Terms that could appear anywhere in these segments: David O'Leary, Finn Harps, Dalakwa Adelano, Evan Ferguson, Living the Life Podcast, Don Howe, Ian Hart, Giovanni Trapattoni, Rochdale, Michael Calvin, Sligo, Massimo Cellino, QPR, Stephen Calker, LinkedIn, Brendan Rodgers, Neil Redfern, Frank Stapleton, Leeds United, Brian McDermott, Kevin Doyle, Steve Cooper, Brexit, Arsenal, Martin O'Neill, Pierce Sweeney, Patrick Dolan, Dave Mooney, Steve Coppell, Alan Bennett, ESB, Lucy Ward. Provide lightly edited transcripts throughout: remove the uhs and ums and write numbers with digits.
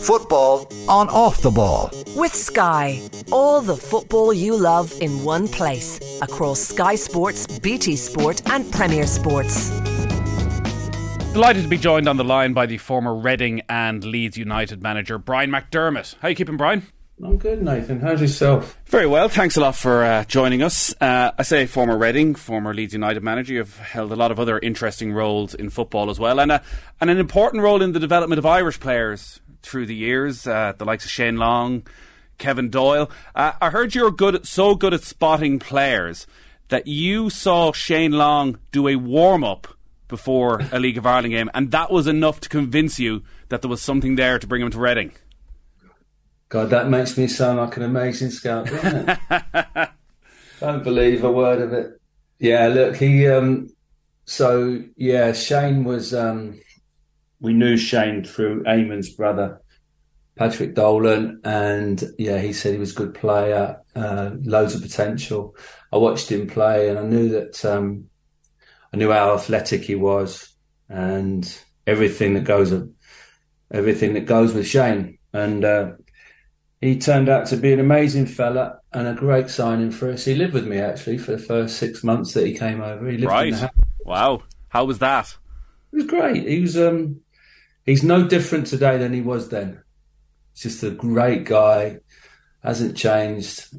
Football on Off the Ball. With Sky. All the football you love in one place. Across Sky Sports, BT Sport and Premier Sports. Delighted to be joined on the line by the former Reading and Leeds United manager, Brian McDermott. How are you keeping, Brian? I'm good, Nathan. How's yourself? Very well. Thanks a lot for joining us. I say former Reading, former Leeds United manager. You've held a lot of other interesting roles in football as well, and an important role in the development of Irish players through the years, the likes of Shane Long, Kevin Doyle. I heard you're so good at spotting players that you saw Shane Long do a warm-up before a League of Ireland game, and that was enough to convince you that there was something there to bring him to Reading. God, that makes me sound like an amazing scout, doesn't it? Don't believe a word of it. Yeah, look, Shane was, we knew Shane through Eamon's brother, Patrick Dolan, and yeah, he said he was a good player, loads of potential. I watched him play and I knew that, I knew how athletic he was and everything that goes with Shane. And, he turned out to be an amazing fella and a great signing for us. He lived with me, actually, for the first 6 months that he came over. He lived in the house. Wow. How was that? It was great. He was, he's no different today than he was then. He's just a great guy, hasn't changed,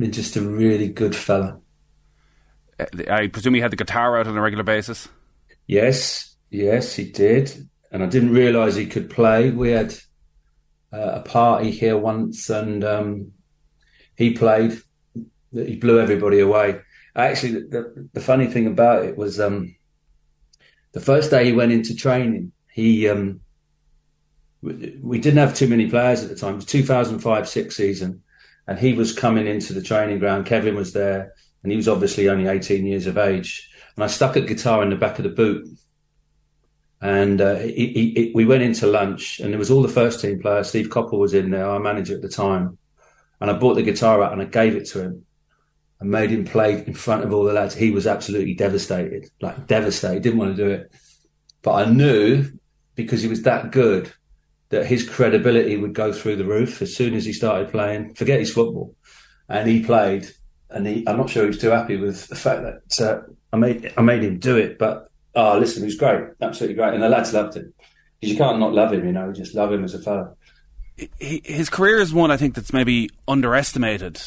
just a really good fella. I presume he had the guitar out on a regular basis? Yes, he did. And I didn't realise he could play. We had... a party here once, and he played. He blew everybody away. Actually, the funny thing about it was the first day he went into training, we didn't have too many players at the time. It was 2005-06 season, and he was coming into the training ground. Kevin was there, and he was obviously only 18 years of age. And I stuck a guitar in the back of the boot. And we went into lunch, and there was all the first team players. Steve Coppell was in there, our manager at the time. And I brought the guitar out and I gave it to him and made him play in front of all the lads. He was absolutely devastated, didn't want to do it. But I knew, because he was that good, that his credibility would go through the roof as soon as he started playing. Forget his football. And he played, and I'm not sure he was too happy with the fact that I made him do it, but... Oh, listen, he was great, absolutely great. And the lads loved him. Because you can't not love him, you just love him as a fella. His career is one, I think, that's maybe underestimated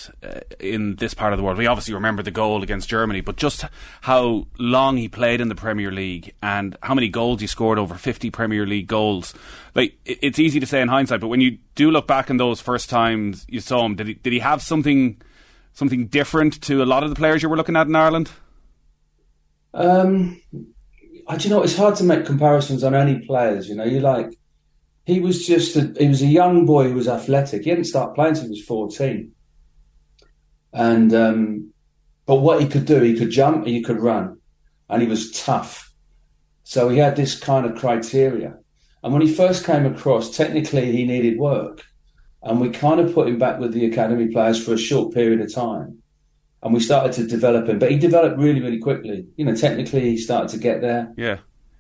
in this part of the world. We obviously remember the goal against Germany, but just how long he played in the Premier League and how many goals he scored, over 50 Premier League goals. It's easy to say in hindsight, but when you do look back on those first times you saw him, did he have something different to a lot of the players you were looking at in Ireland? Do you know, it's hard to make comparisons on any players, he was just, he was a young boy who was athletic. He hadn't started playing until he was 14. And, but what he could do, he could jump, he could run, and he was tough. So he had this kind of criteria. And when he first came across, technically he needed work. And we kind of put him back with the academy players for a short period of time. And we started to develop him. But he developed really, really quickly. Technically, he started to get there. Yeah.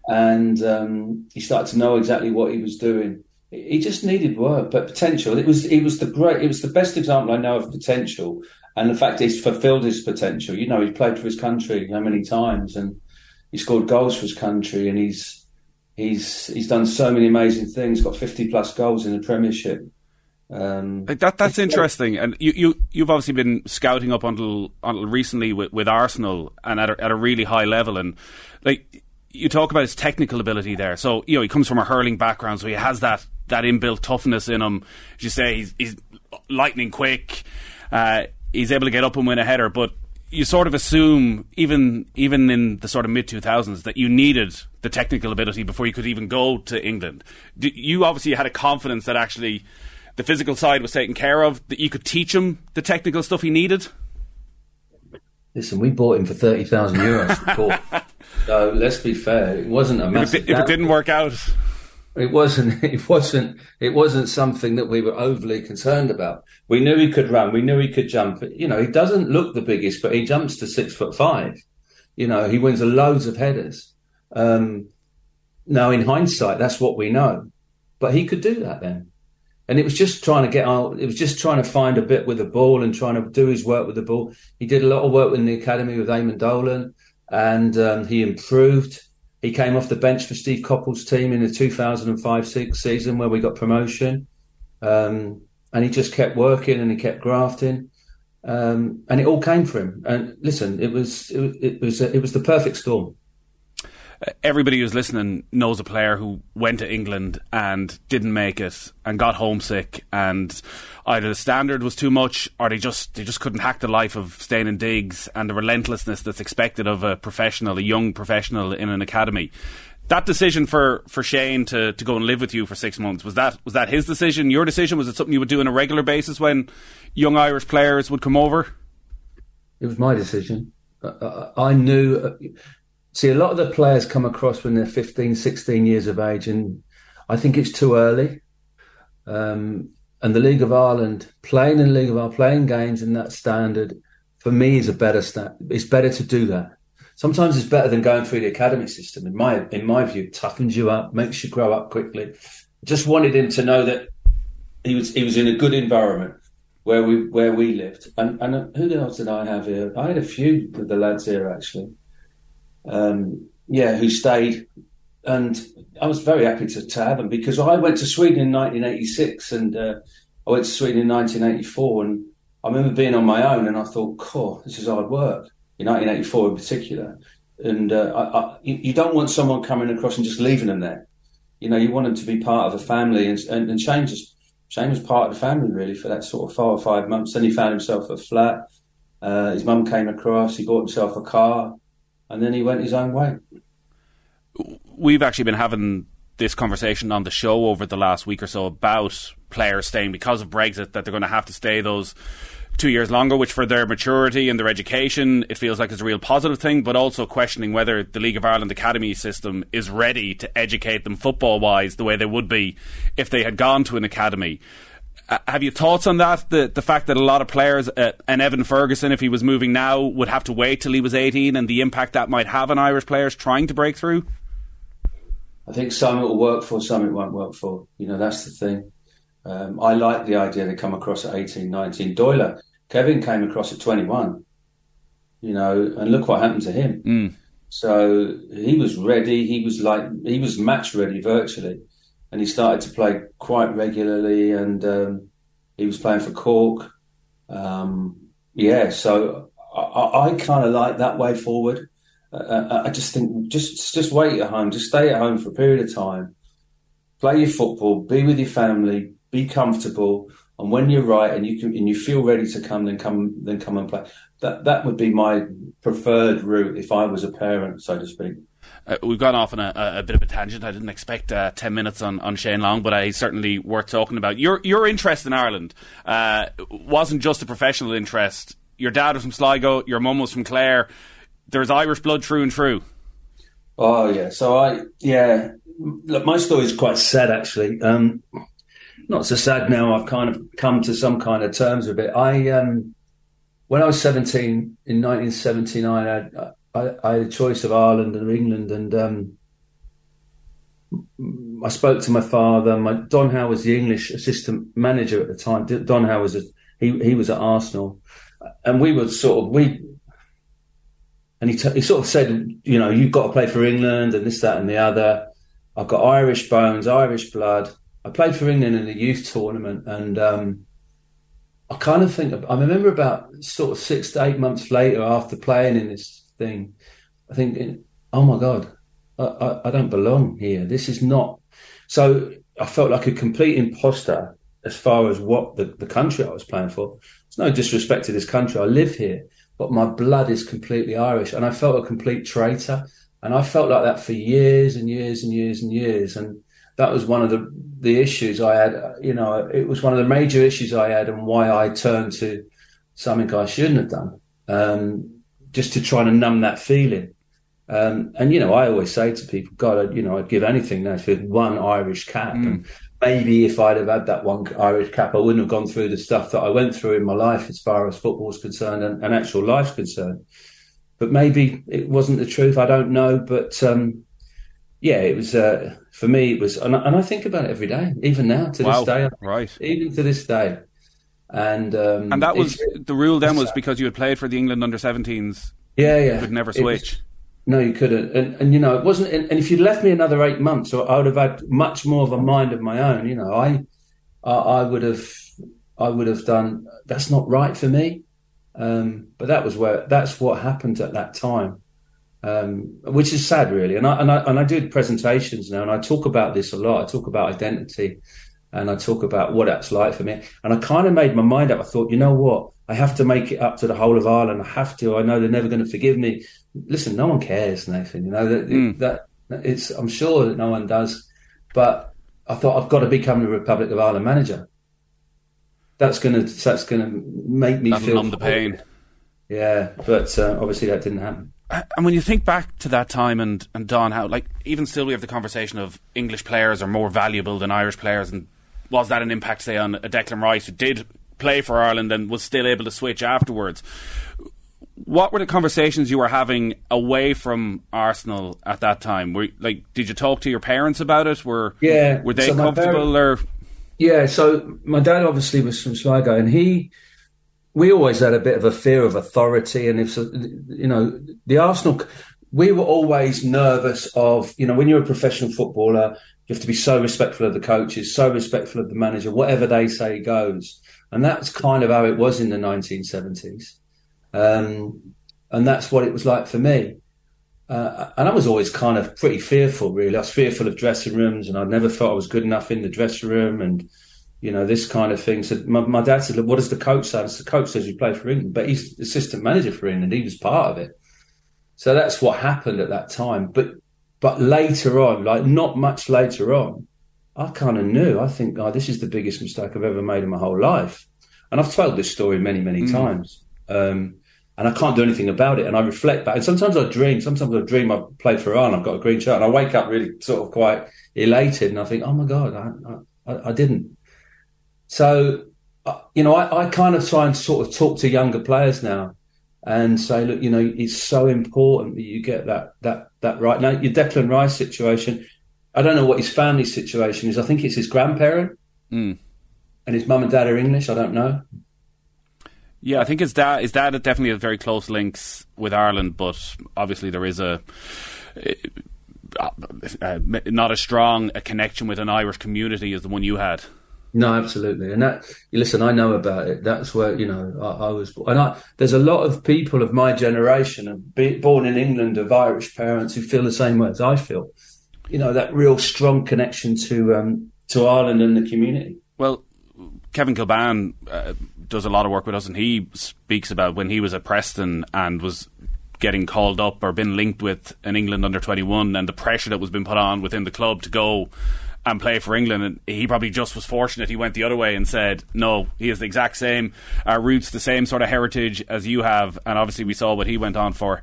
And he started to know exactly what he was doing. He just needed work, but potential. It was the best example I know of potential. And the fact he's fulfilled his potential. He played for his country how many times, and he scored goals for his country, and he's done so many amazing things, got 50-plus goals in the Premiership. That's interesting, and you've obviously been scouting up until recently with Arsenal and at a really high level, and you talk about his technical ability there. So he comes from a hurling background, so he has that inbuilt toughness in him. As you say, he's lightning quick. He's able to get up and win a header, but you sort of assume even in the sort of mid 2000s that you needed the technical ability before you could even go to England. You obviously had a confidence that actually the physical side was taken care of, that you could teach him the technical stuff he needed? Listen, we bought him for €30,000. So let's be fair, it wasn't a massive... If it didn't work out... It wasn't something that we were overly concerned about. We knew he could run, we knew he could jump. He doesn't look the biggest, but he jumps to 6'5". He wins loads of headers. Now, in hindsight, that's what we know. But he could do that then. And it was just trying to get out. It was just trying to find a bit with the ball and trying to do his work with the ball. He did a lot of work in the academy with Eamon Dolan, and he improved. He came off the bench for Steve Coppell's team in the 2005-06 season where we got promotion. And he just kept working and he kept grafting. And it all came for him. And listen, it was the perfect storm. Everybody who's listening knows a player who went to England and didn't make it and got homesick, and either the standard was too much or they just couldn't hack the life of staying in digs and the relentlessness that's expected of a young professional in an academy. That decision for Shane to go and live with you for 6 months, was that his decision, your decision? Was it something you would do on a regular basis when young Irish players would come over? It was my decision. I knew... See, a lot of the players come across when they're 15, 16 years of age, and I think it's too early. And the League of Ireland, playing in the League of Ireland, playing games in that standard, for me, is a better it's better to do that. Sometimes it's better than going through the academy system. In my view, it toughens you up, makes you grow up quickly. Just wanted him to know that he was in a good environment where we lived. And who else did I have here? I had a few of the lads here, actually. Who stayed, and I was very happy to have them, because I went to Sweden in 1986 and I went to Sweden in 1984, and I remember being on my own and I thought, "Cool, this is hard work," in 1984 in particular, and you don't want someone coming across and just leaving them there. You know, you want them to be part of a family, and Shane was part of the family really for that sort of 4 or 5 months. Then he found himself a flat, his mum came across, he bought himself a car, and then he went his own way. We've actually been having this conversation on the show over the last week or so about players staying because of Brexit, that they're going to have to stay those 2 years longer, which for their maturity and their education, it feels like it's a real positive thing, but also questioning whether the League of Ireland academy system is ready to educate them football-wise the way they would be if they had gone to an academy. Have you thoughts on that? The fact that a lot of players, and Evan Ferguson, if he was moving now, would have to wait till he was 18, and the impact that might have on Irish players trying to break through? I think some it will work for, some it won't work for. You know, that's the thing. I like the idea they come across at 18, 19. Doyle, Kevin came across at 21, you know, and look what happened to him. Mm. So he was ready. He was match ready virtually. And he started to play quite regularly, and he was playing for Cork. So I kind of like that way forward. I just think, just wait at home. Just stay at home for a period of time. Play your football, be with your family, be comfortable. And when you're right and you feel ready to come, then come and play. That would be my preferred route if I was a parent, so to speak. We've gone off on a bit of a tangent. I didn't expect 10 minutes on Shane Long, but it's certainly worth talking about. Your interest in Ireland wasn't just a professional interest. Your dad was from Sligo, your mum was from Clare. There's Irish blood through and through. Oh, yeah. Look, my story is quite sad, actually. Not so sad now. I've kind of come to some kind of terms with it. When I was 17, in 1979, I had a choice of Ireland and England, and I spoke to my father. Don Howe was the English assistant manager at the time. Don Howe he was at Arsenal, and we were sort of he sort of said, you know, you've got to play for England and this, that, and the other. I've got Irish bones, Irish blood. I played for England in a youth tournament, and I kind of think I remember about sort of 6 to 8 months later after playing in this thing, I think, oh my God, I don't belong here. This is not. So I felt like a complete imposter as far as what the country I was playing for. It's no disrespect to this country. I live here, but my blood is completely Irish, and I felt a complete traitor. And I felt like that for years and years and years and years. And that was one of the issues I had. You know, it was one of the major issues I had, and why I turned to something I shouldn't have done. Just to try to numb that feeling. And, you know, I always say to people, God, I'd give anything now for one Irish cap. Mm. And maybe if I'd have had that one Irish cap, I wouldn't have gone through the stuff that I went through in my life as far as football's concerned and actual life's concerned. But maybe it wasn't the truth. I don't know. But, yeah, it was for me. It was, and I think about it every day, even now to this day. Right, even to this day. And that was the rule. Then was because you had played for the England under-17s. Yeah, yeah. You could never switch. No, you couldn't. And you know, it wasn't. And if you'd left me another 8 months, I would have had much more of a mind of my own. You know, I would have done. That's not right for me. But that was that's what happened at that time, which is sad, really. And I do presentations now, and I talk about this a lot. I talk about identity, and I talk about what that's like for me. And I kind of made my mind up. I thought, you know what? I have to make it up to the whole of Ireland. I have to. I know they're never going to forgive me. Listen, no one cares, Nathan. You know that it's. I'm sure that no one does. But I thought I've got to become the Republic of Ireland manager. That's gonna make me feel numb the pain. Yeah, but obviously that didn't happen. And when you think back to that time and Don Howe, like even still we have the conversation of English players are more valuable than Irish players, and was that an impact, say, on a Declan Rice who did play for Ireland and was still able to switch afterwards? What were the conversations you were having away from Arsenal at that time? Did you talk to your parents about it? Were they comfortable or? Yeah, so my dad obviously was from Sligo, and we always had a bit of a fear of authority, and it's, you know, the Arsenal, we were always nervous of, you know, when you're a professional footballer, you have to be so respectful of the coaches, so respectful of the manager, whatever they say goes, and that's kind of how it was in the 1970s, and that's what it was like for me. And I was always kind of pretty fearful, really. I was fearful of dressing rooms, and I never thought I was good enough in the dressing room, and, you know, this kind of thing. So my dad said, look, what does the coach say? The coach says you play for England, but he's assistant manager for England. He was part of it. So that's what happened at that time. But later on, like not much later on, I kind of knew. I think, this is the biggest mistake I've ever made in my whole life. And I've told this story many, many times. And I can't do anything about it. And I reflect back. And sometimes I dream. Sometimes I dream I've played for Ireland. I've got a green shirt. And I wake up really sort of quite elated. And I think, oh, my God, I didn't. So, you know, I kind of try and sort of talk to younger players now and say, look, you know, it's so important that you get that right. Now, your Declan Rice situation, I don't know what his family situation is. I think it's his grandparent. Mm. And his mum and dad are English. I don't know. Yeah, I think his dad definitely has very close links with Ireland, but obviously there is not as strong a connection with an Irish community as the one you had. No, absolutely. And that, listen, I know about it. That's where, you know, I was. And there's a lot of people of my generation, born in England, of Irish parents who feel the same way as I feel. You know, that real strong connection to Ireland and the community. Well, Kevin Kilbane does a lot of work with us, and he speaks about when he was at Preston and was getting called up or been linked with an England under-21 and the pressure that was being put on within the club to go and play for England. And he probably just was fortunate he went the other way and said, no, he has the exact same roots, the same sort of heritage as you have. And obviously we saw what he went on for.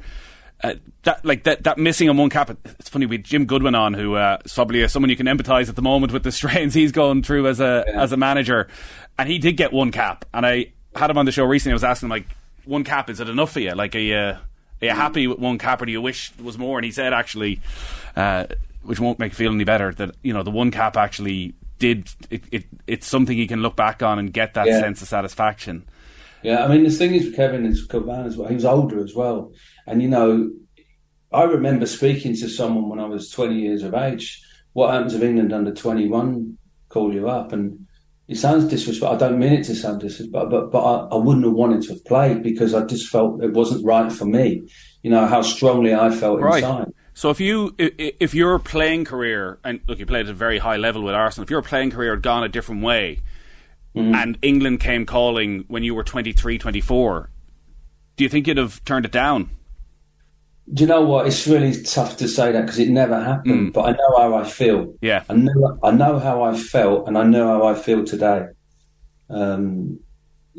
That missing on one cap. It's funny, we had Jim Goodwin on, who is probably someone you can empathise at the moment with the strains he's going through as a manager, and he did get one cap. And I had him on the show recently. I was asking him, like, one cap, is it enough for you? Like, are you happy with one cap, or do you wish there was more? And he said, actually, which won't make you feel any better, that, you know, the one cap actually did. It's something he can look back on and get that sense of satisfaction. Yeah, I mean, the thing is with Kevin is Kilbane as well. He was older as well. And, you know, I remember speaking to someone when I was 20 years of age, what happens if England under 21 call you up? And it sounds disrespectful. I don't mean it to sound disrespectful, but I wouldn't have wanted to have played because I just felt it wasn't right for me. You know, how strongly I felt inside. So if your playing career, and look, you played at a very high level with Arsenal, if your playing career had gone a different way, mm-hmm. and England came calling when you were 23, 24, do you think you'd have turned it down? Do you know what? It's really tough to say that because it never happened, but I know how I feel. Yeah. I know how I felt, and I know how I feel today. You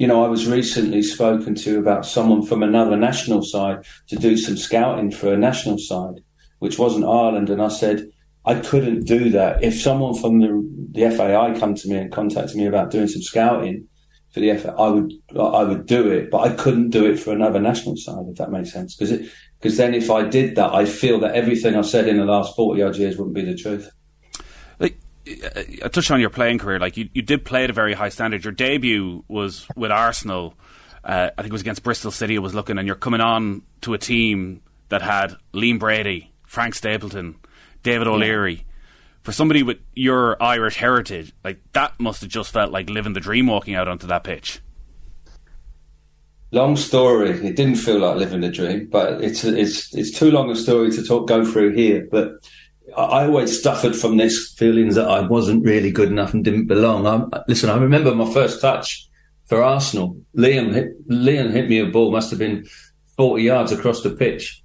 know, I was recently spoken to about someone from another national side to do some scouting for a national side, which wasn't Ireland, and I said, I couldn't do that. If someone from the FAI come to me and contacted me about doing some scouting for the FAI, I would do it, but I couldn't do it for another national side, if that makes sense, because Because then if I did that, I feel that everything I've said in the last 40-odd years wouldn't be the truth. Like, I touched on your playing career. Like, you did play at a very high standard. Your debut was with Arsenal. I think it was against Bristol City. It was looking, and you're coming on to a team that had Liam Brady, Frank Stapleton, David O'Leary. Yeah. For somebody with your Irish heritage, like, that must have just felt like living the dream walking out onto that pitch. Long story. It didn't feel like living the dream, but it's too long a story to go through here. But I always suffered from this feelings that I wasn't really good enough and didn't belong. I remember my first touch for Arsenal. Liam hit me a ball, must have been 40 yards across the pitch.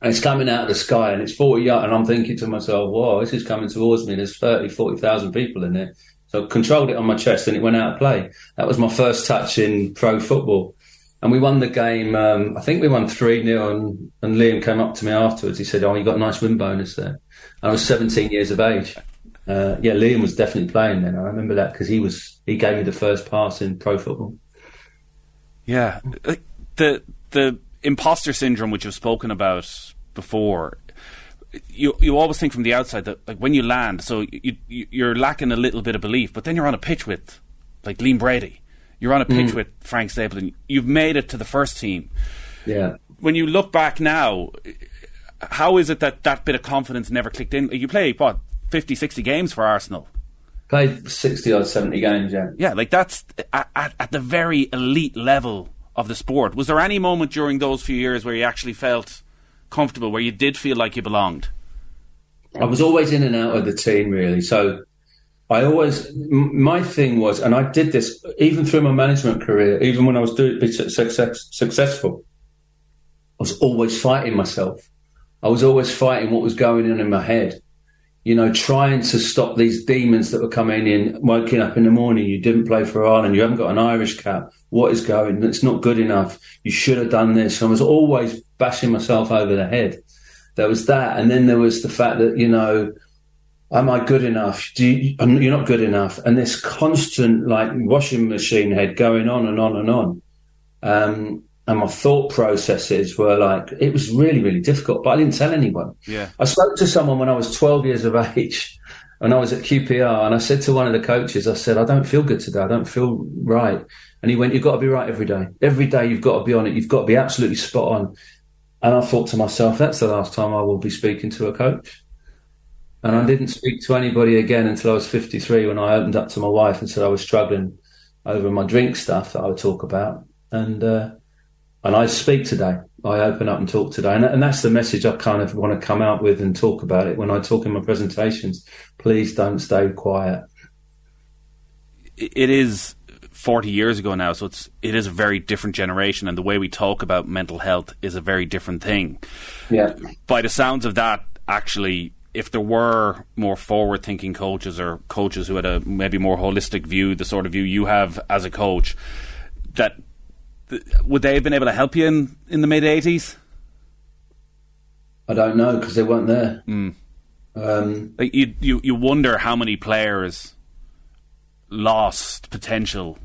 And it's coming out of the sky, and it's 40 yards, and I'm thinking to myself, wow, this is coming towards me. There's 40,000 people in there. So I controlled it on my chest, and it went out of play. That was my first touch in pro football. And we won the game, I think we won 3-0, and Liam came up to me afterwards. He said, oh, you got a nice win bonus there. And I was 17 years of age. Yeah, Liam was definitely playing then. I remember that because he gave me the first pass in pro football. Yeah, the imposter syndrome, which you've spoken about before, you always think from the outside that, like, when you land, so you're lacking a little bit of belief, but then you're on a pitch with, like, Liam Brady, you're on a pitch with Frank Stapleton, you've made it to the first team. Yeah. When you look back now, how is it that bit of confidence never clicked in? You play, 50, 60 games for Arsenal? Played 60 or 70 games, yeah. Yeah, like, that's at the very elite level of the sport. Was there any moment during those few years where you actually felt comfortable, where you did feel like you belonged? I was always in and out of the team, really. So I always, my thing was, and I did this even through my management career, even when I was successful, I was always fighting myself. I was always fighting what was going on in my head. You know, trying to stop these demons that were coming in, waking up in the morning, you didn't play for Ireland, you haven't got an Irish cap, what is going, it's not good enough, you should have done this. I was always bashing myself over the head. There was that, and then there was the fact that, you know, am I good enough? You're not good enough. And this constant, like, washing machine head going on and on and on. And my thought processes were like, it was really, really difficult, but I didn't tell anyone. Yeah. I spoke to someone when I was 12 years of age and I was at QPR, and I said to one of the coaches, I said, I don't feel good today. I don't feel right. And he went, you've got to be right every day. Every day you've got to be on it. You've got to be absolutely spot on. And I thought to myself, that's the last time I will be speaking to a coach. And I didn't speak to anybody again until I was 53, when I opened up to my wife and said I was struggling over my drink stuff that I would talk about. And I speak today. I open up and talk today. And that's the message I kind of want to come out with and talk about it when I talk in my presentations. Please don't stay quiet. It is 40 years ago now, so it is a very different generation, and the way we talk about mental health is a very different thing. Yeah. By the sounds of that, actually, if there were more forward-thinking coaches, or coaches who had a maybe more holistic view, the sort of view you have as a coach, that... would they have been able to help you in the mid-80s? I don't know, because they weren't there. Mm. Like, you wonder how many players lost potential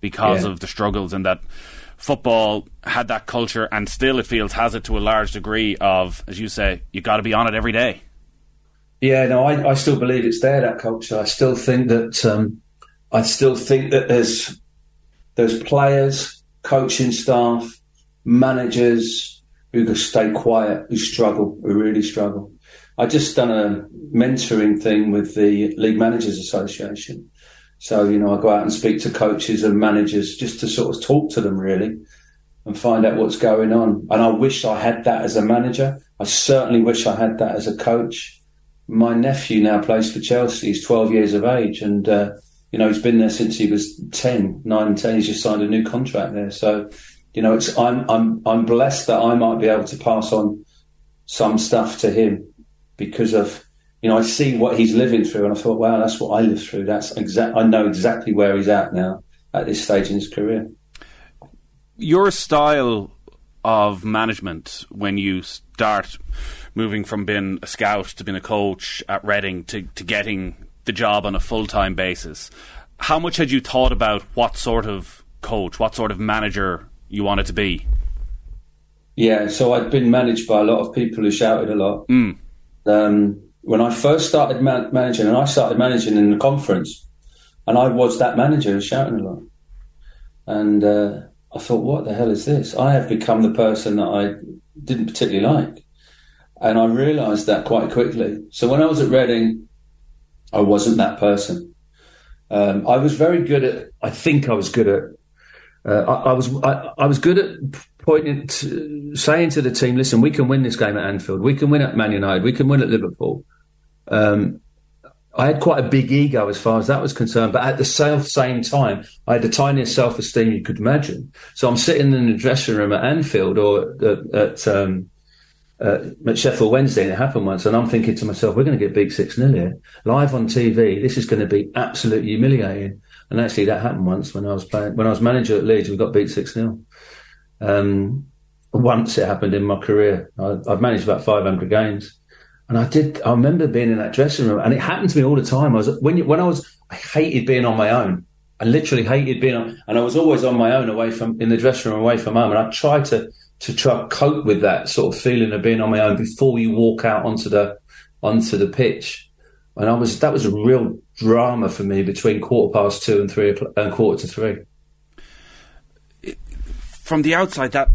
because of the struggles, and that football had that culture, and still it feels has it to a large degree of, as you say, you got to be on it every day. Yeah, no, I still believe it's there, that culture. I still think that there's players, coaching staff, managers who can stay quiet, who really struggle. I just done a mentoring thing with the League Managers Association. So, you know, I go out and speak to coaches and managers just to sort of talk to them, really, and find out what's going on. And I wish I had that as a manager. I certainly wish I had that as a coach. My nephew now plays for Chelsea. He's 12 years of age, and you know, he's been there since he was 9 and 10. He's just signed a new contract there. So, you know, it's I'm blessed that I might be able to pass on some stuff to him, because of, you know, I see what he's living through, and I thought, wow, that's what I lived through. I know exactly where he's at now at this stage in his career. Your style of management, when you start moving from being a scout to being a coach at Reading to getting the job on a full-time basis, how much had you thought about what sort of coach, what sort of manager you wanted to be? Yeah, so I'd been managed by a lot of people who shouted a lot. When I first started managing, and I started managing in the conference, and I was that manager who shouted a lot. And I thought, what the hell is this? I have become the person that I didn't particularly like. And I realised that quite quickly. So when I was at Reading, I wasn't that person. I was very good at, I think I was good at, I was good at pointing, saying to the team, listen, we can win this game at Anfield. We can win at Man United. We can win at Liverpool. I had quite a big ego as far as that was concerned, but at the same time, I had the tiniest self-esteem you could imagine. So I'm sitting in the dressing room at Anfield or at Sheffield Wednesday, and it happened once, and I'm thinking to myself, we're going to get beat 6-0 here, live on TV. This is going to be absolutely humiliating. And actually, that happened once when I was playing, when I was manager at Leeds. We got beat 6-0. Once it happened in my career. I've managed about 500 games. And I remember being in that dressing room, and it happened to me all the time. I hated being on my own. I literally hated being on, and I was always on my own in the dressing room, away from home. And I tried to cope with that sort of feeling of being on my own before you walk out onto the pitch. And that was a real drama for me between 2:15 and 3 o'clock and 2:45. From the outside, that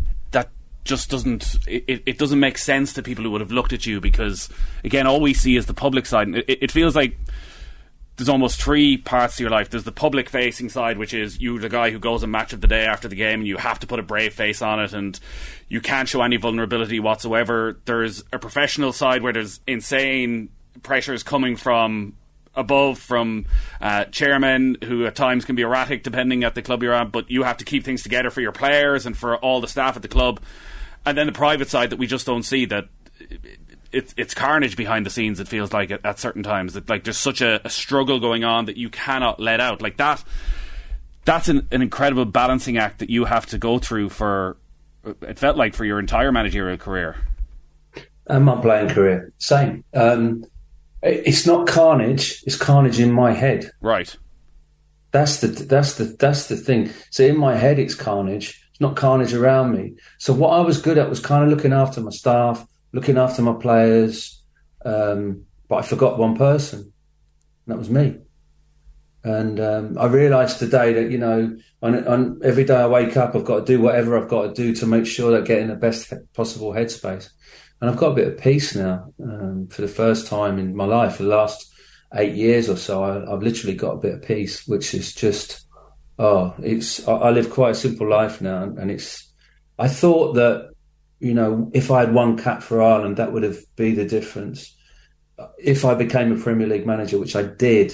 just doesn't, it doesn't make sense to people who would have looked at you, because again, all we see is the public side. It feels like there's almost three parts to your life. There's the public facing side, which is you're the guy who goes and match of the day after the game, and you have to put a brave face on it, and you can't show any vulnerability whatsoever. There's a professional side where there's insane pressures coming from above, from chairmen who at times can be erratic depending at the club you're at, but you have to keep things together for your players and for all the staff at the club. And then the private side that we just don't see, that it's carnage behind the scenes, it feels like, at certain times. That, like, there's such a struggle going on that you cannot let out. Like, that's an incredible balancing act that you have to go through for, it felt like, for your entire managerial career. And my playing career, same. It's not carnage, it's carnage in my head. Right. That's the thing. So in my head it's carnage. It's not carnage around me. So what I was good at was kind of looking after my staff, looking after my players, but I forgot one person, and that was me. And I realised today that, you know, on every day I wake up, I've got to do whatever I've got to do to make sure that I get in the best possible headspace. And I've got a bit of peace now. For the first time in my life, for the last 8 years or so, I've literally got a bit of peace, which is just, I live quite a simple life now. And I thought that, you know, if I had one cap for Ireland, that would have been the difference. If I became a Premier League manager, which I did,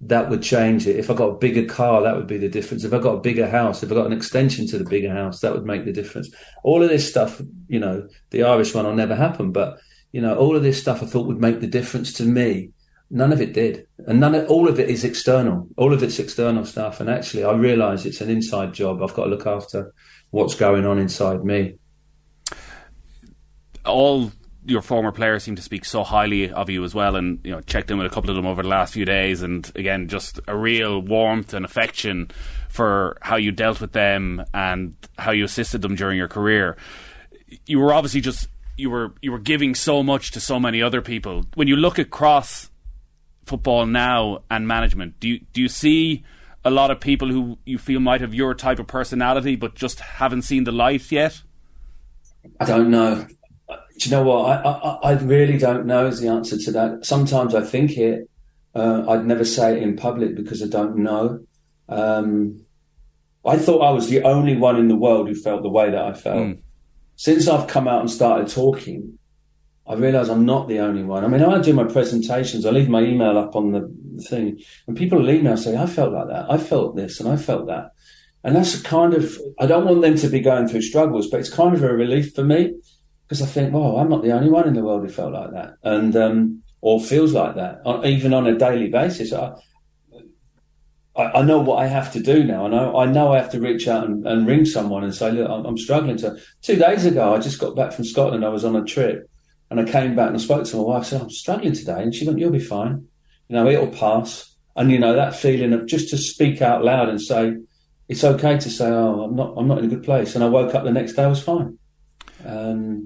that would change it. If I got a bigger car, that would be the difference. If I got a bigger house, if I got an extension to the bigger house, that would make the difference. All of this stuff, you know, the Irish one will never happen, but, you know, all of this stuff I thought would make the difference to me. None of it did. And all of it is external. All of it's external stuff. And actually, I realise it's an inside job. I've got to look after what's going on inside me. All your former players seem to speak so highly of you as well, and, you know, checked in with a couple of them over the last few days, and again, just a real warmth and affection for how you dealt with them and how you assisted them during your career. You were obviously just, you were giving so much to so many other people. When you look across football now and management, do you see a lot of people who you feel might have your type of personality but just haven't seen the light yet? I don't know. Do you know what? I really don't know is the answer to that. Sometimes I think it. I'd never say it in public because I don't know. I thought I was the only one in the world who felt the way that I felt. Since I've come out and started talking, I realise I'm not the only one. I mean, I do my presentations. I leave my email up on the thing, and people will email saying, I felt like that. I felt this and I felt that. And that's a kind of... I don't want them to be going through struggles, but it's kind of a relief for me. Because I think, I'm not the only one in the world who felt like that, and or feels like that, even on a daily basis. I know what I have to do now. I know I have to reach out and ring someone and say, look, I'm struggling. So 2 days ago, I just got back from Scotland. I was on a trip, and I came back and I spoke to my wife. I said, I'm struggling today, and she went, you'll be fine. You know, it'll pass. And you know that feeling of just to speak out loud and say, it's okay to say, I'm not in a good place. And I woke up the next day, I was fine.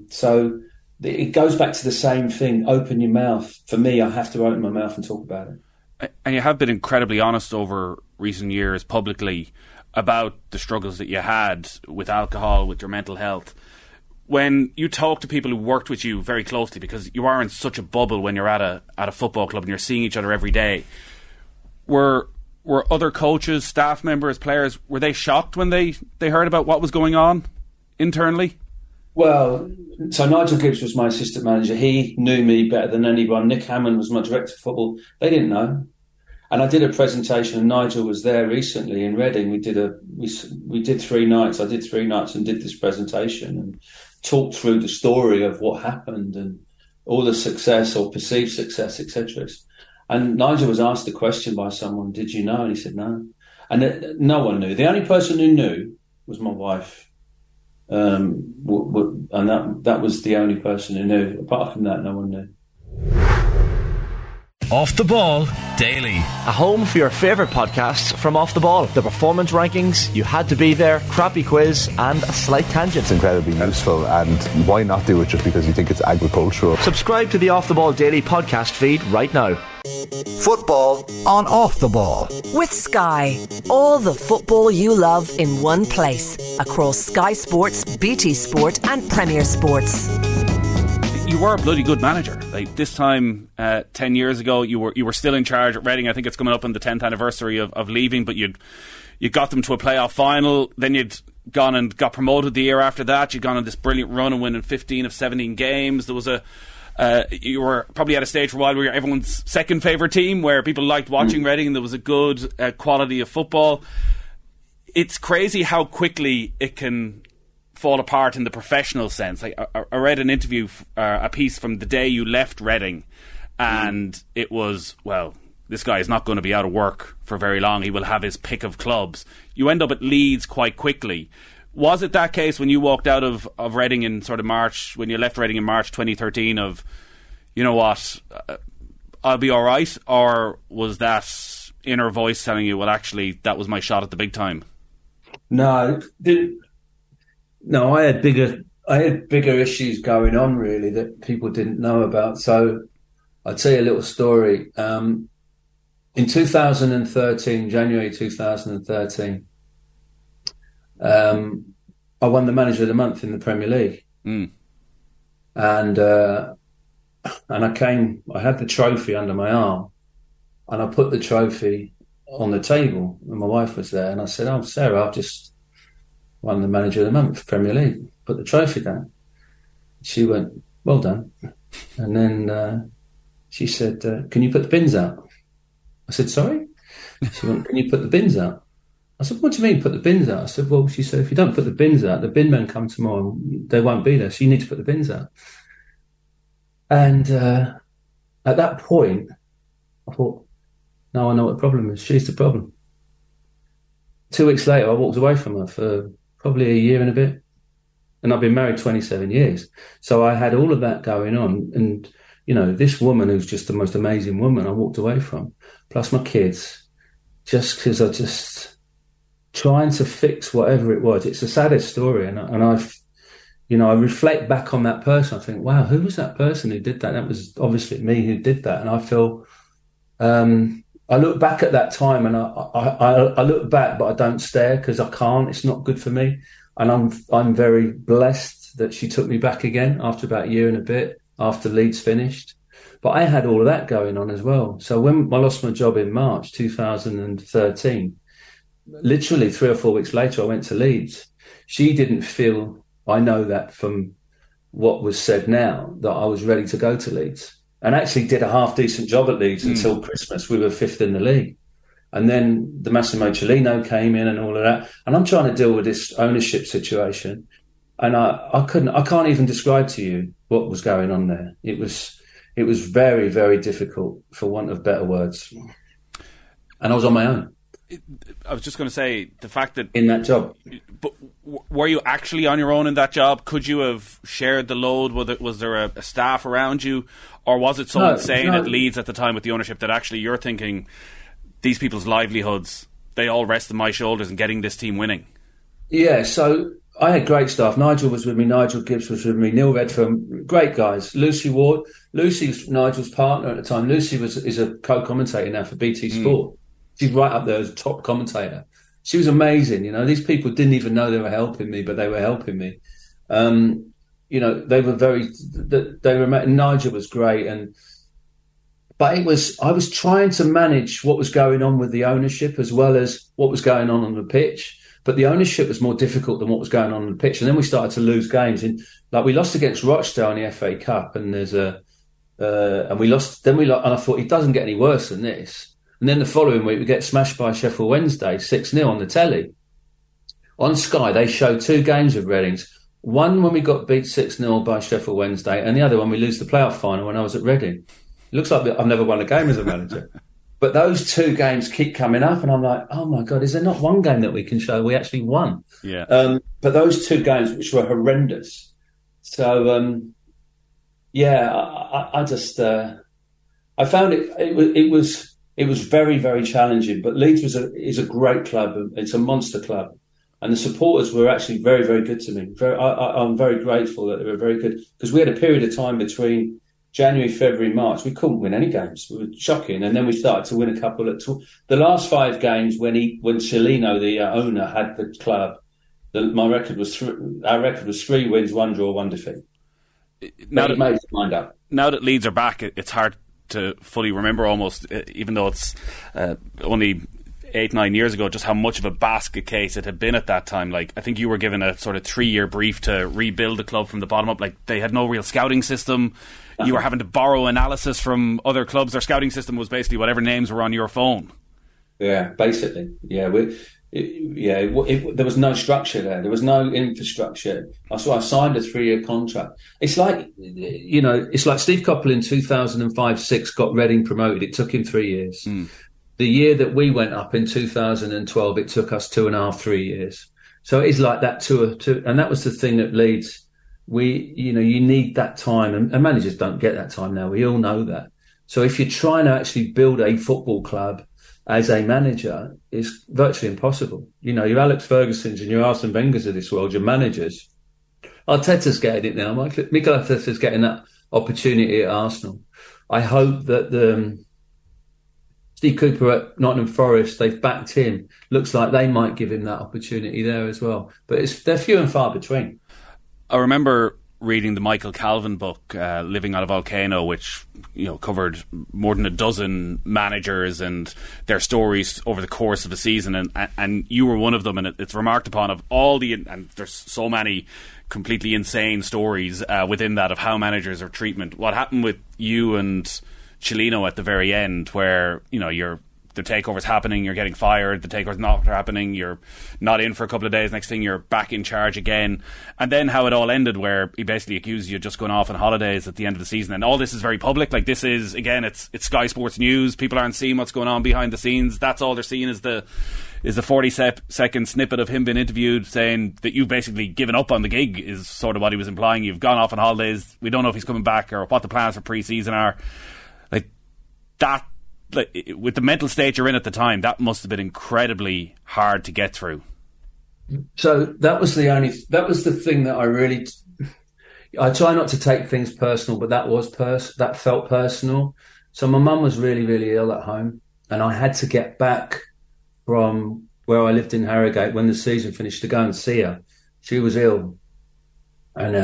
So it goes back to the same thing. Open your mouth. For me, I have to open my mouth and talk about it. And you have been incredibly honest over recent years publicly about the struggles that you had with alcohol, with your mental health. When you talk to people who worked with you very closely, because you are in such a bubble when you're at a football club and you're seeing each other every day, were other coaches, staff members, players, were they shocked when they heard about what was going on internally? Well, so Nigel Gibbs was my assistant manager. He knew me better than anyone. Nick Hammond was my director of football. They didn't know. And I did a presentation, and Nigel was there recently in Reading. We did 3 nights. I did 3 nights and did this presentation and talked through the story of what happened and all the success or perceived success, etc. And Nigel was asked a question by someone, "Did you know?" And he said, "No." And no one knew. The only person who knew was my wife, and that was the only person who knew. Apart from that, no one knew. Off the Ball Daily, a home for your favourite podcasts from Off the Ball. The performance rankings, You Had to Be There, Crappy Quiz, and A Slight Tangent. It's incredibly useful, and why not do it just because you think it's agricultural? Subscribe to the Off the Ball Daily podcast feed right now. Football on Off the Ball with Sky. All the football you love in one place, across Sky Sports, BT Sport and Premier Sports. You were a bloody good manager. Like this time 10 years ago, you were still in charge at Reading. I think it's coming up on the 10th anniversary of leaving, but you got them to a playoff final. Then you'd gone and got promoted the year after that. You'd gone on this brilliant run and winning 15 of 17 games. There was you were probably at a stage for a while where you were everyone's second favourite team, where people liked watching Reading and there was a good quality of football. It's crazy how quickly it can fall apart in the professional sense. Like, I read an interview, a piece from the day you left Reading, and it was, well, this guy is not going to be out of work for very long. He will have his pick of clubs. You end up at Leeds quite quickly. Was it that case when you walked out of Reading in sort of March, when you left Reading in March 2013, of, you know what, I'll be all right? Or was that inner voice telling you, well, actually, that was my shot at the big time? No, I had bigger issues going on, really, that people didn't know about. So I'll tell you a little story. In 2013, January 2013, I won the Manager of the Month in the Premier League, and I had the trophy under my arm, and I put the trophy on the table, and my wife was there, and I said, "Oh, Sarah, I've just won the Manager of the Month, Premier League. Put the trophy down." She went, "Well done." And then she said, "Can you put the bins out?" I said, "Sorry?" She went, "Can you put the bins out?" I said, "What do you mean, put the bins out?" I said, "Well," she said, "if you don't put the bins out, the bin men come tomorrow and they won't be there, so you need to put the bins out." And at that point, I thought, now I know what the problem is. She's the problem. 2 weeks later, I walked away from her for probably a year and a bit. And I've been married 27 years. So I had all of that going on. And, you know, this woman who's just the most amazing woman, I walked away from, plus my kids, just because I just trying to fix whatever it was. It's the saddest story. And I reflect back on that person. I think, wow, who was that person who did that? That was obviously me who did that. And I feel, I look back at that time and I look back, but I don't stare because I can't. It's not good for me. And I'm very blessed that she took me back again after about a year and a bit, after Leeds finished. But I had all of that going on as well. So when I lost my job in March 2013, literally 3 or 4 weeks later, I went to Leeds. She didn't feel, I know that from what was said now, that I was ready to go to Leeds. And actually did a half-decent job at Leeds until Christmas. We were 5th in the league. And then the Massimo Cellino came in and all of that. And I'm trying to deal with this ownership situation. And I can't even describe to you what was going on there. It was very, very difficult, for want of better words. And I was on my own. I was just going to say, the fact that... In that job. But were you actually on your own in that job? Could you have shared the load? Was there a staff around you? Or was it so insane at Leeds at the time with the ownership that actually you're thinking, these people's livelihoods, they all rest on my shoulders and getting this team winning? Yeah, so I had great staff. Nigel was with me. Nigel Gibbs was with me. Neil Redfern, great guys. Lucy Ward. Lucy's Nigel's partner at the time. Lucy is a co-commentator now for BT Sport. Mm. She's right up there as a top commentator. She was amazing. You know, these people didn't even know they were helping me, but they were helping me. You know, they were very. They were. Nigel was great, and but it was. I was trying to manage what was going on with the ownership as well as what was going on the pitch. But the ownership was more difficult than what was going on the pitch. And then we started to lose games. And like we lost against Rochdale in the FA Cup, and there's a and we lost. Then we lost, and I thought it doesn't get any worse than this. And then the following week we get smashed by Sheffield Wednesday 6-0 on the telly. On Sky they show two games of Reading's. One when we got beat 6-0 by Sheffield Wednesday, and the other one we lose the playoff final when I was at Reading. It looks like I've never won a game as a manager. But those two games keep coming up, and I'm like, oh, my God, is there not one game that we can show we actually won? Yeah. But those two games, which were horrendous. So, yeah, I just I found it was very, very challenging. But Leeds is a great club. It's a monster club. And the supporters were actually very, very good to me. I'm very grateful that they were very good, because we had a period of time between January, February, March, we couldn't win any games. We were shocking. And then we started to win a couple. The last five games when Cellino, the owner, had the club, our record was 3 wins, 1 draw, 1 defeat. He made his mind up. Now that Leeds are back, it's hard to fully remember almost, even though it's only 8-9 years ago, just how much of a basket case it had been at that time. Like, I think you were given a sort of 3-year brief to rebuild the club from the bottom up. Like, they had no real scouting system. You were having to borrow analysis from other clubs. Their scouting system was basically whatever names were on your phone. Yeah, basically. Yeah, there was no structure there. There was no infrastructure. So I signed a 3-year contract. It's like, you know, it's like Steve Coppell in 2005-06 got Reading promoted. It took him 3 years. Mm. The year that we went up in 2012, it took us 2.5, 3 years. So it is like that two, and that was the thing that Leeds. You need that time, and managers don't get that time now. We all know that. So if you're trying to actually build a football club as a manager, it's virtually impossible. You know, your Alex Ferguson's and your Arsene Wenger's of this world, your managers. Arteta's getting it now. Mikel Arteta's getting that opportunity at Arsenal. I hope that Steve Cooper at Nottingham Forest, they've backed him. Looks like they might give him that opportunity there as well. But they're few and far between. I remember reading the Michael Calvin book, Living on a Volcano, which, you know, covered more than 12 managers and their stories over the course of a season, and you were one of them, and it's remarked upon of all the, and there's so many completely insane stories within that of how managers are treatment. What happened with you and Cellino at the very end, where, you know, the takeover's happening, you're getting fired, the takeover's not happening, you're not in for a couple of days, next thing you're back in charge again, and then how it all ended, where he basically accused you of just going off on holidays at the end of the season. And all this is very public. Like, this is, again, it's Sky Sports News. People aren't seeing what's going on behind the scenes. That's all they're seeing is the 40-second snippet of him being interviewed, saying that you've basically given up on the gig, is sort of what he was implying. You've gone off on holidays, we don't know if he's coming back or what the plans for pre-season are. Like, that, like, with the mental state you're in at the time, that must have been incredibly hard to get through. So that was the thing that I really, I try not to take things personal, but that felt personal. So my mum was really, really ill at home, and I had to get back from where I lived in Harrogate when the season finished to go and see her. She was ill, and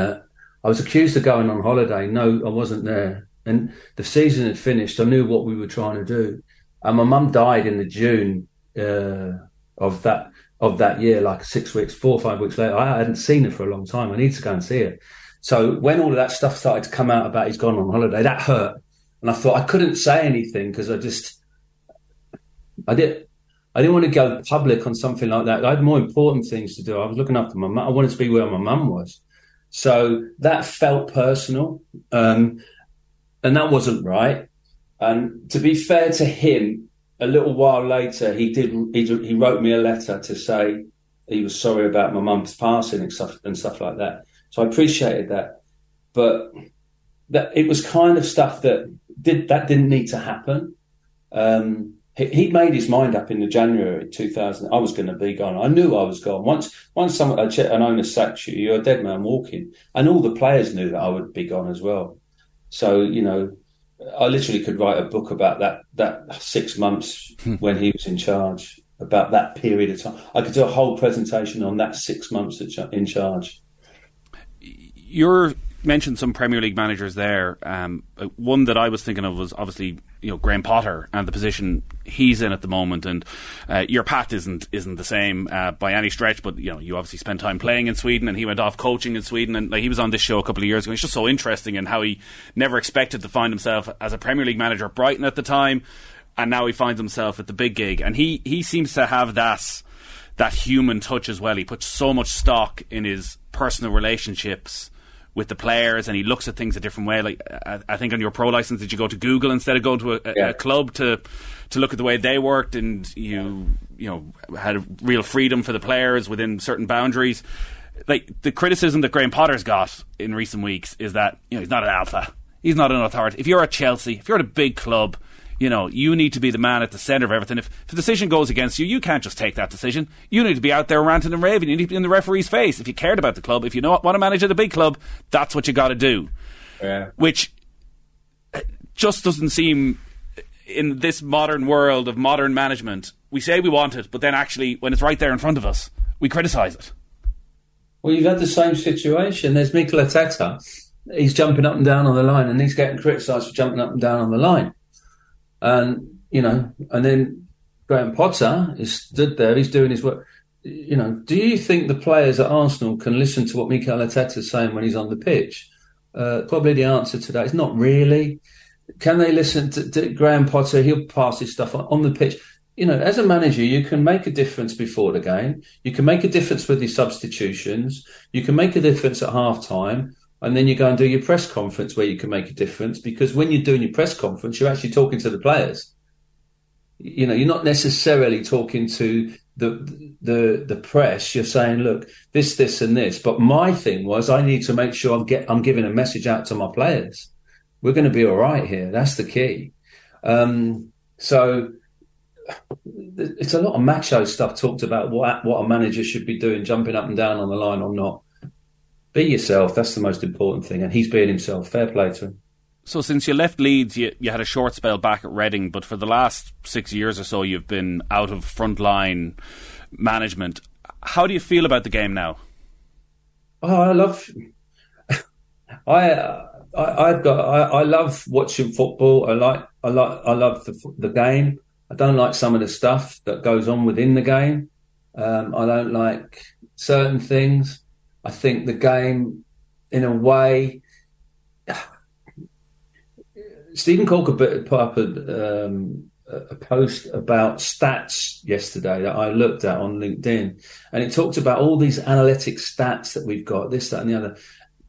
I was accused of going on holiday. No, I wasn't there. And the season had finished. I knew what we were trying to do. And my mum died in the June of that year, like 4 or 5 weeks later. I hadn't seen her for a long time. I needed to go and see her. So when all of that stuff started to come out about he's gone on holiday, that hurt. And I thought I couldn't say anything because I didn't want to go public on something like that. I had more important things to do. I was looking after my mum. I wanted to be where my mum was. So that felt personal. And that wasn't right. And to be fair to him, a little while later, he wrote me a letter to say he was sorry about my mum's passing and stuff like that. So I appreciated that. But that it was kind of stuff that didn't need to happen. He made his mind up in the January 2000. I was going to be gone. I knew I was gone. Once an owner sacks you, you're a dead man walking. And all the players knew that I would be gone as well. So, you know, I literally could write a book about that 6 months when he was in charge, about that period of time. I could do a whole presentation on that 6 months in charge. You mentioned some Premier League managers there. One that I was thinking of was obviously, you know, Graham Potter and the position he's in at the moment, and your path isn't the same by any stretch. But you know, you obviously spent time playing in Sweden, and he went off coaching in Sweden, and like, he was on this show a couple of years ago. It's just so interesting in how he never expected to find himself as a Premier League manager at Brighton at the time, and now he finds himself at the big gig, and he seems to have that human touch as well. He puts so much stock in his personal relationships with the players, and he looks at things a different way. Like, I think on your pro license, did you go to Google instead of going to a club to look at the way they worked, and you know had a real freedom for the players within certain boundaries. Like, the criticism that Graham Potter's got in recent weeks is that, you know, he's not an alpha, he's not an authority. If you're at Chelsea, if you're at a big club, you know, you need to be the man at the centre of everything. If a decision goes against you, you can't just take that decision. You need to be out there ranting and raving. You need to be in the referee's face. If you cared about the club, if you want to manage at a big club, that's what you got to do. Yeah. Which just doesn't seem, in this modern world of modern management, we say we want it, but then actually, when it's right there in front of us, we criticise it. Well, you've had the same situation. There's Mikel Arteta. He's jumping up and down on the line, and he's getting criticised for jumping up and down on the line. And, you know, and then Graham Potter is stood there, he's doing his work. You know, do you think the players at Arsenal can listen to what Mikel Arteta is saying when he's on the pitch? Probably the answer to that is not really. Can they listen to Graham Potter? He'll pass his stuff on the pitch. You know, as a manager, you can make a difference before the game. You can make a difference with your substitutions. You can make a difference at half-time. And then you go and do your press conference where you can make a difference, because when you're doing your press conference, you're actually talking to the players. You know, you're not necessarily talking to the press. You're saying, look, this, and this. But my thing was, I need to make sure I'm giving a message out to my players. We're going to be all right here. That's the key. So it's a lot of macho stuff talked about what a manager should be doing, jumping up and down on the line or not. Be yourself, that's the most important thing, and he's being himself. Fair play to him. So since you left Leeds, you had a short spell back at Reading, but for the last 6 years or so, you've been out of frontline management. How do you feel about the game now? Oh, I love... I love watching football. I love the game. I don't like some of the stuff that goes on within the game. I don't like certain things. I think the game, in a way, Stephen Calker put up a post about stats yesterday that I looked at on LinkedIn, and it talked about all these analytic stats that we've got, this, that and the other,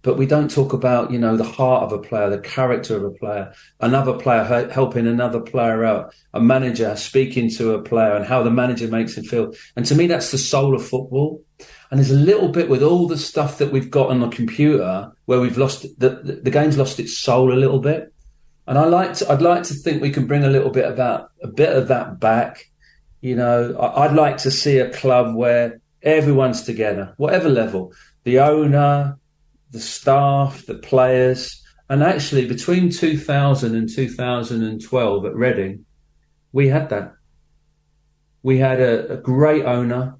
but we don't talk about, you know, the heart of a player, the character of a player, another player helping another player out, a manager speaking to a player and how the manager makes him feel. And to me, that's the soul of football. And there's a little bit with all the stuff that we've got on the computer where we've lost the game's lost its soul a little bit. And I'd like to think we can bring a bit of that back. You know, I'd like to see a club where everyone's together, whatever level, the owner, the staff, the players. And actually, between 2000 and 2012 at Reading, we had that. We had a great owner.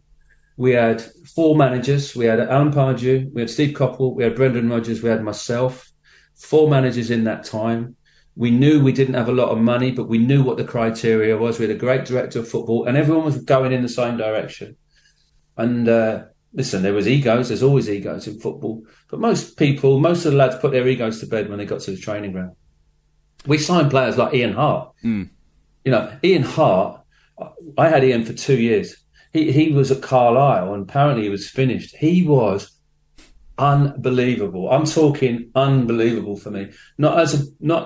We had four managers. We had Alan Pardew, we had Steve Coppell, we had Brendan Rodgers, we had myself. Four managers in that time. We knew we didn't have a lot of money, but we knew what the criteria was. We had a great director of football, and everyone was going in the same direction. And listen, there was egos. There's always egos in football. But most of the lads put their egos to bed when they got to the training ground. We signed players like Ian Hart. Mm. You know, Ian Hart, I had Ian for 2 years. He was at Carlisle, and apparently he was finished. He was unbelievable. I'm talking unbelievable for me. Not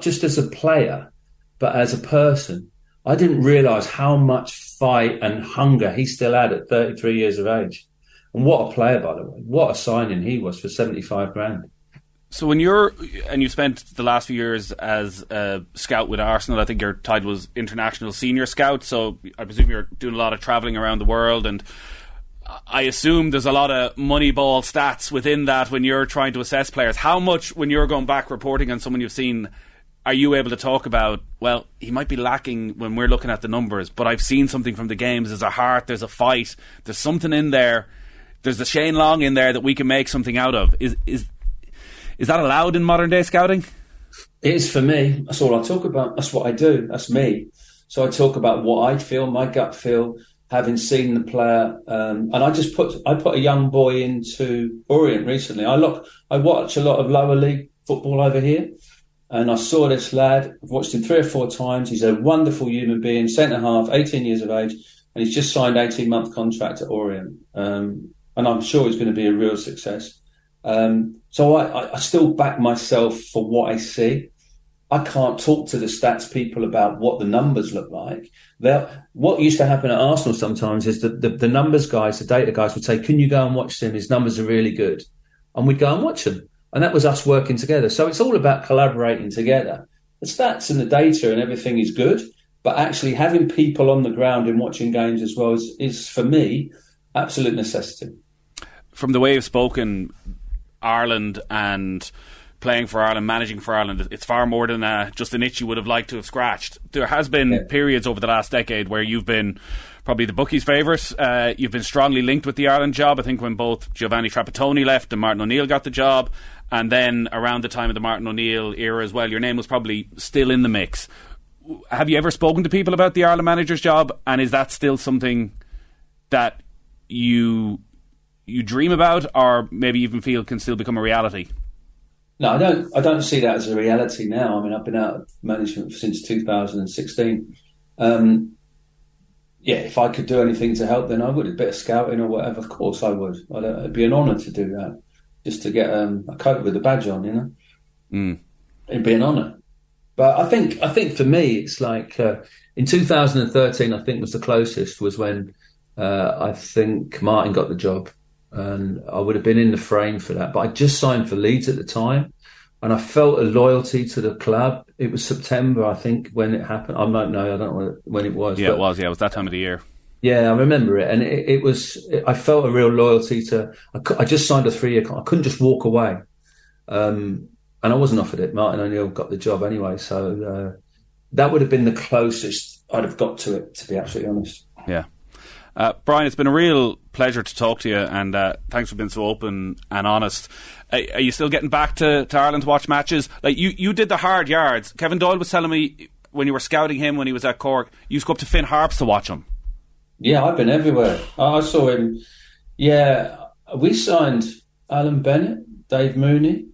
just as a player, but as a person. I didn't realise how much fight and hunger he still had at 33 years of age. And what a player, by the way. What a signing he was for 75 grand. So when you spent the last few years as a scout with Arsenal, I think your title was international senior scout, so I presume you're doing a lot of travelling around the world, and I assume there's a lot of Moneyball stats within that when you're trying to assess players. How much, when you're going back reporting on someone you've seen, are you able to talk about, well, he might be lacking when we're looking at the numbers, but I've seen something from the games, there's a heart, there's a fight, there's something in there, there's the Shane Long in there that we can make something out of. Is that allowed in modern day scouting? It is for me. That's all I talk about. That's what I do. That's me. So I talk about what I feel, my gut feel, having seen the player. And I put a young boy into Orient recently. I watch a lot of lower league football over here. And I saw this lad. I've watched him 3 or 4 times. He's a wonderful human being, centre half, 18 years of age. And he's just signed an 18-month contract at Orient. And I'm sure he's going to be a real success. So I still back myself for what I see. I can't talk to the stats people about what the numbers look like. What used to happen at Arsenal sometimes is that the numbers guys, the data guys would say, can you go and watch him? His numbers are really good. And we'd go and watch them. And that was us working together. So it's all about collaborating together. The stats and the data and everything is good, but actually having people on the ground and watching games as well is for me, absolute necessity. From the way you've spoken, Ireland and playing for Ireland, managing for Ireland, it's far more than just an itch you would have liked to have scratched. There has been periods over the last decade where you've been probably the bookies' favourite. You've been strongly linked with the Ireland job. I think when both Giovanni Trapattoni left and Martin O'Neill got the job, and then around the time of the Martin O'Neill era as well, your name was probably still in the mix. Have you ever spoken to people about the Ireland manager's job, and is that still something that you dream about, or maybe even feel can still become a reality? No, I don't see that as a reality now. I mean, I've been out of management since 2016. If I could do anything to help, then I would. A bit of scouting or whatever, of course I would. It'd be an honour to do that, just to get a coat with a badge on, you know. Mm. It'd be an honour. But I think for me, it's like in 2013, I think was the closest, was when I think Martin got the job. And I would have been in the frame for that. But I just signed for Leeds at the time, and I felt a loyalty to the club. It was September, I think, when it happened. I don't know. I don't know when it was. Yeah, it was that time of the year. Yeah, I remember it. And I felt a real loyalty to... I just signed a 3-year contract. I couldn't just walk away. And I wasn't offered it. Martin O'Neill got the job anyway. So that would have been the closest I'd have got to it, to be absolutely honest. Yeah. Brian, it's been a real pleasure to talk to you, and thanks for being so open and honest. Are you still getting back to Ireland to watch matches? Like you did the hard yards. Kevin Doyle was telling me when you were scouting him when he was at Cork, you used to go up to Finn Harps to watch him. Yeah, I've been everywhere. I saw him. Yeah, we signed Alan Bennett, Dave Mooney,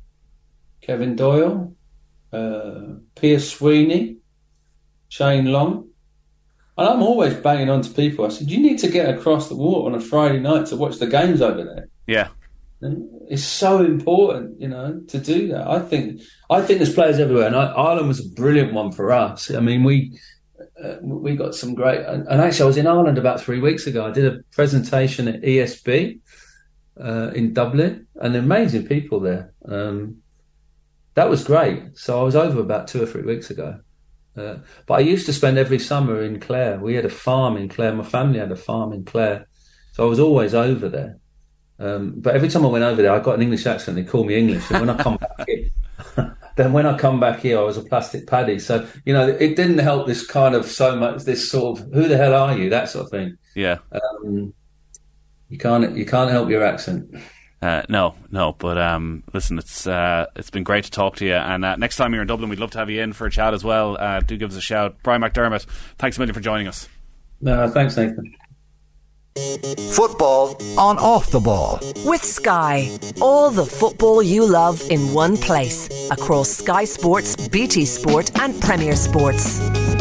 Kevin Doyle, Pierce Sweeney, Shane Long. And I'm always banging on to people. I said, you need to get across the water on a Friday night to watch the games over there. Yeah. And it's so important, you know, to do that. I think there's players everywhere. And Ireland was a brilliant one for us. I mean, we got some great... And actually, I was in Ireland about 3 weeks ago. I did a presentation at ESB in Dublin. And amazing people there. That was great. So I was over about 2 or 3 weeks ago. But I used to spend every summer in Clare. We had a farm in Clare. My family had a farm in Clare. So I was always over there. But every time I went over there, I got an English accent. They call me English. And when I come back here, I was a plastic paddy. So, you know, it didn't help this kind of so much, this sort of, who the hell are you? That sort of thing. Yeah. You can't help your accent. No. But listen, it's been great to talk to you. And next time you're in Dublin, we'd love to have you in for a chat as well. Do give us a shout. Brian McDermott, thanks a million for joining us. Thanks, Nathan. Football on Off the Ball. With Sky. All the football you love in one place. Across Sky Sports, BT Sport and Premier Sports.